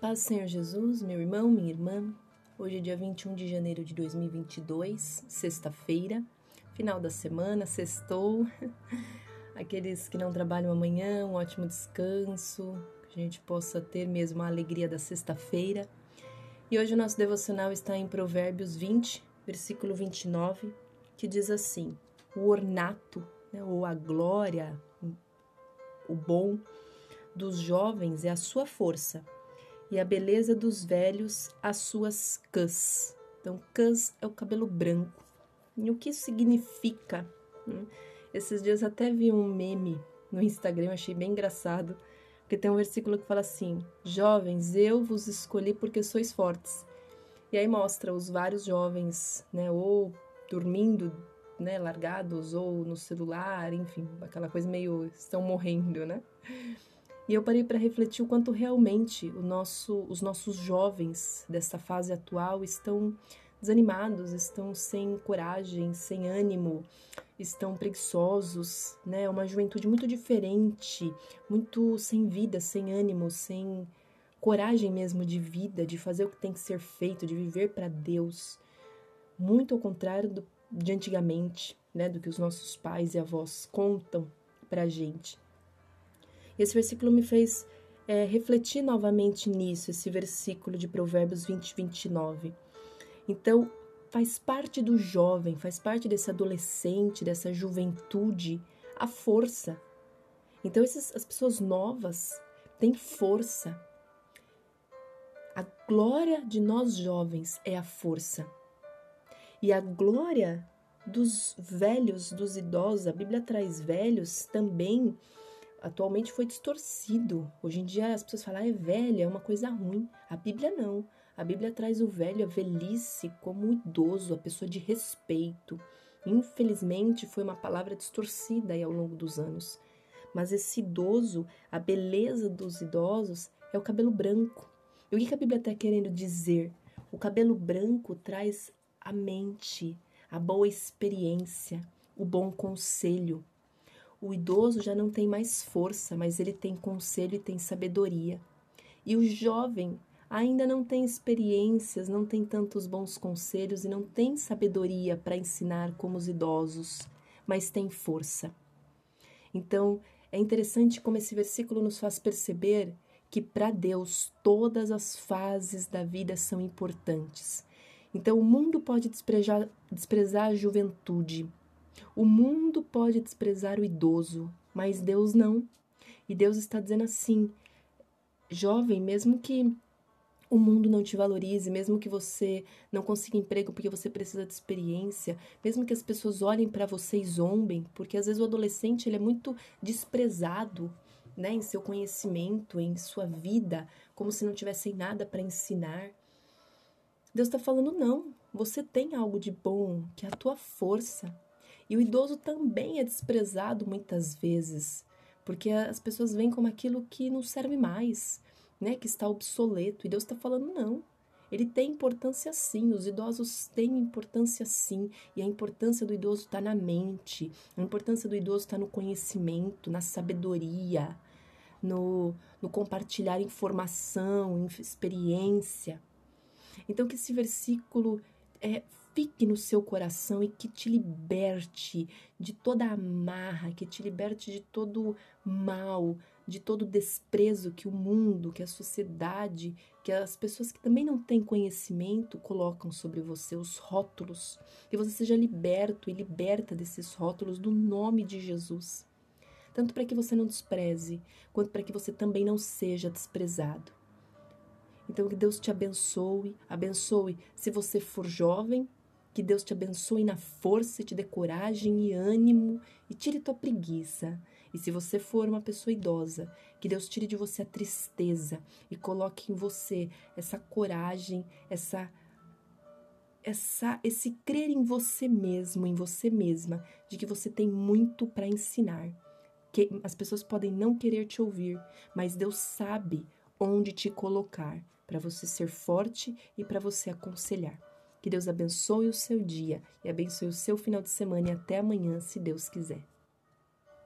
Paz do Senhor Jesus, meu irmão, minha irmã. Hoje é dia 21 de janeiro de 2022, sexta-feira, final da semana, sextou. Aqueles que não trabalham amanhã, um ótimo descanso, que a gente possa ter mesmo a alegria da sexta-feira. E hoje o nosso devocional está em Provérbios 20, versículo 29, que diz assim: o ornato, né, ou a glória, o bom dos jovens é a sua força, e a beleza dos velhos, as suas cãs. Então, cãs é o cabelo branco. E o que isso significa? Esses dias até vi um meme no Instagram, achei bem engraçado, porque tem um versículo que fala assim: jovens, eu vos escolhi porque sois fortes. E aí mostra os vários jovens, né, ou dormindo, né, largados, ou no celular, enfim, aquela coisa meio, estão morrendo, né? E eu parei para refletir o quanto realmente os nossos jovens dessa fase atual estão desanimados, estão sem coragem, sem ânimo, estão preguiçosos, né? Uma juventude muito diferente, muito sem vida, sem ânimo, sem coragem mesmo de vida, de fazer o que tem que ser feito, de viver para Deus. Muito ao contrário de antigamente, né? Do que os nossos pais e avós contam para a gente. Esse versículo me fez refletir novamente nisso, esse versículo de Provérbios 20, 29. Então, faz parte do jovem, faz parte desse adolescente, dessa juventude, a força. Então, as pessoas novas têm força. A glória de nós jovens é a força. E a glória dos velhos, dos idosos, a Bíblia traz velhos também. Atualmente foi distorcido. Hoje em dia as pessoas falam, é velha, é uma coisa ruim. A Bíblia não. A Bíblia traz o velho, a velhice, como um idoso, a pessoa de respeito. Infelizmente foi uma palavra distorcida aí ao longo dos anos. Mas esse idoso, a beleza dos idosos é o cabelo branco. E o que a Bíblia está querendo dizer? O cabelo branco traz a mente, a boa experiência, o bom conselho. O idoso já não tem mais força, mas ele tem conselho e tem sabedoria. E o jovem ainda não tem experiências, não tem tantos bons conselhos e não tem sabedoria para ensinar como os idosos, mas tem força. Então, é interessante como esse versículo nos faz perceber que para Deus todas as fases da vida são importantes. Então, o mundo pode desprezar a juventude. O mundo pode desprezar o idoso, mas Deus não. E Deus está dizendo assim: jovem, mesmo que o mundo não te valorize, mesmo que você não consiga emprego porque você precisa de experiência, mesmo que as pessoas olhem para você e zombem, porque às vezes o adolescente ele é muito desprezado, né, em seu conhecimento, em sua vida, como se não tivessem nada para ensinar. Deus está falando, não, você tem algo de bom, que é a tua força. E o idoso também é desprezado muitas vezes, porque as pessoas veem como aquilo que não serve mais, né? Que está obsoleto. E Deus está falando, não, ele tem importância sim, os idosos têm importância sim. E a importância do idoso está na mente, a importância do idoso está no conhecimento, na sabedoria, no compartilhar informação, experiência. Então que esse versículo fique no seu coração e que te liberte de toda a amarra, que te liberte de todo mal, de todo desprezo que o mundo, que a sociedade, que as pessoas que também não têm conhecimento colocam sobre você, os rótulos. Que você seja liberto e liberta desses rótulos no nome de Jesus. Tanto para que você não despreze, quanto para que você também não seja desprezado. Então que Deus te abençoe, se você for jovem. Que Deus te abençoe na força, te dê coragem e ânimo e tire tua preguiça. E se você for uma pessoa idosa, que Deus tire de você a tristeza e coloque em você essa coragem, esse crer em você mesmo, em você mesma, de que você tem muito para ensinar. Que as pessoas podem não querer te ouvir, mas Deus sabe onde te colocar para você ser forte e para você aconselhar. Que Deus abençoe o seu dia e abençoe o seu final de semana e até amanhã, se Deus quiser.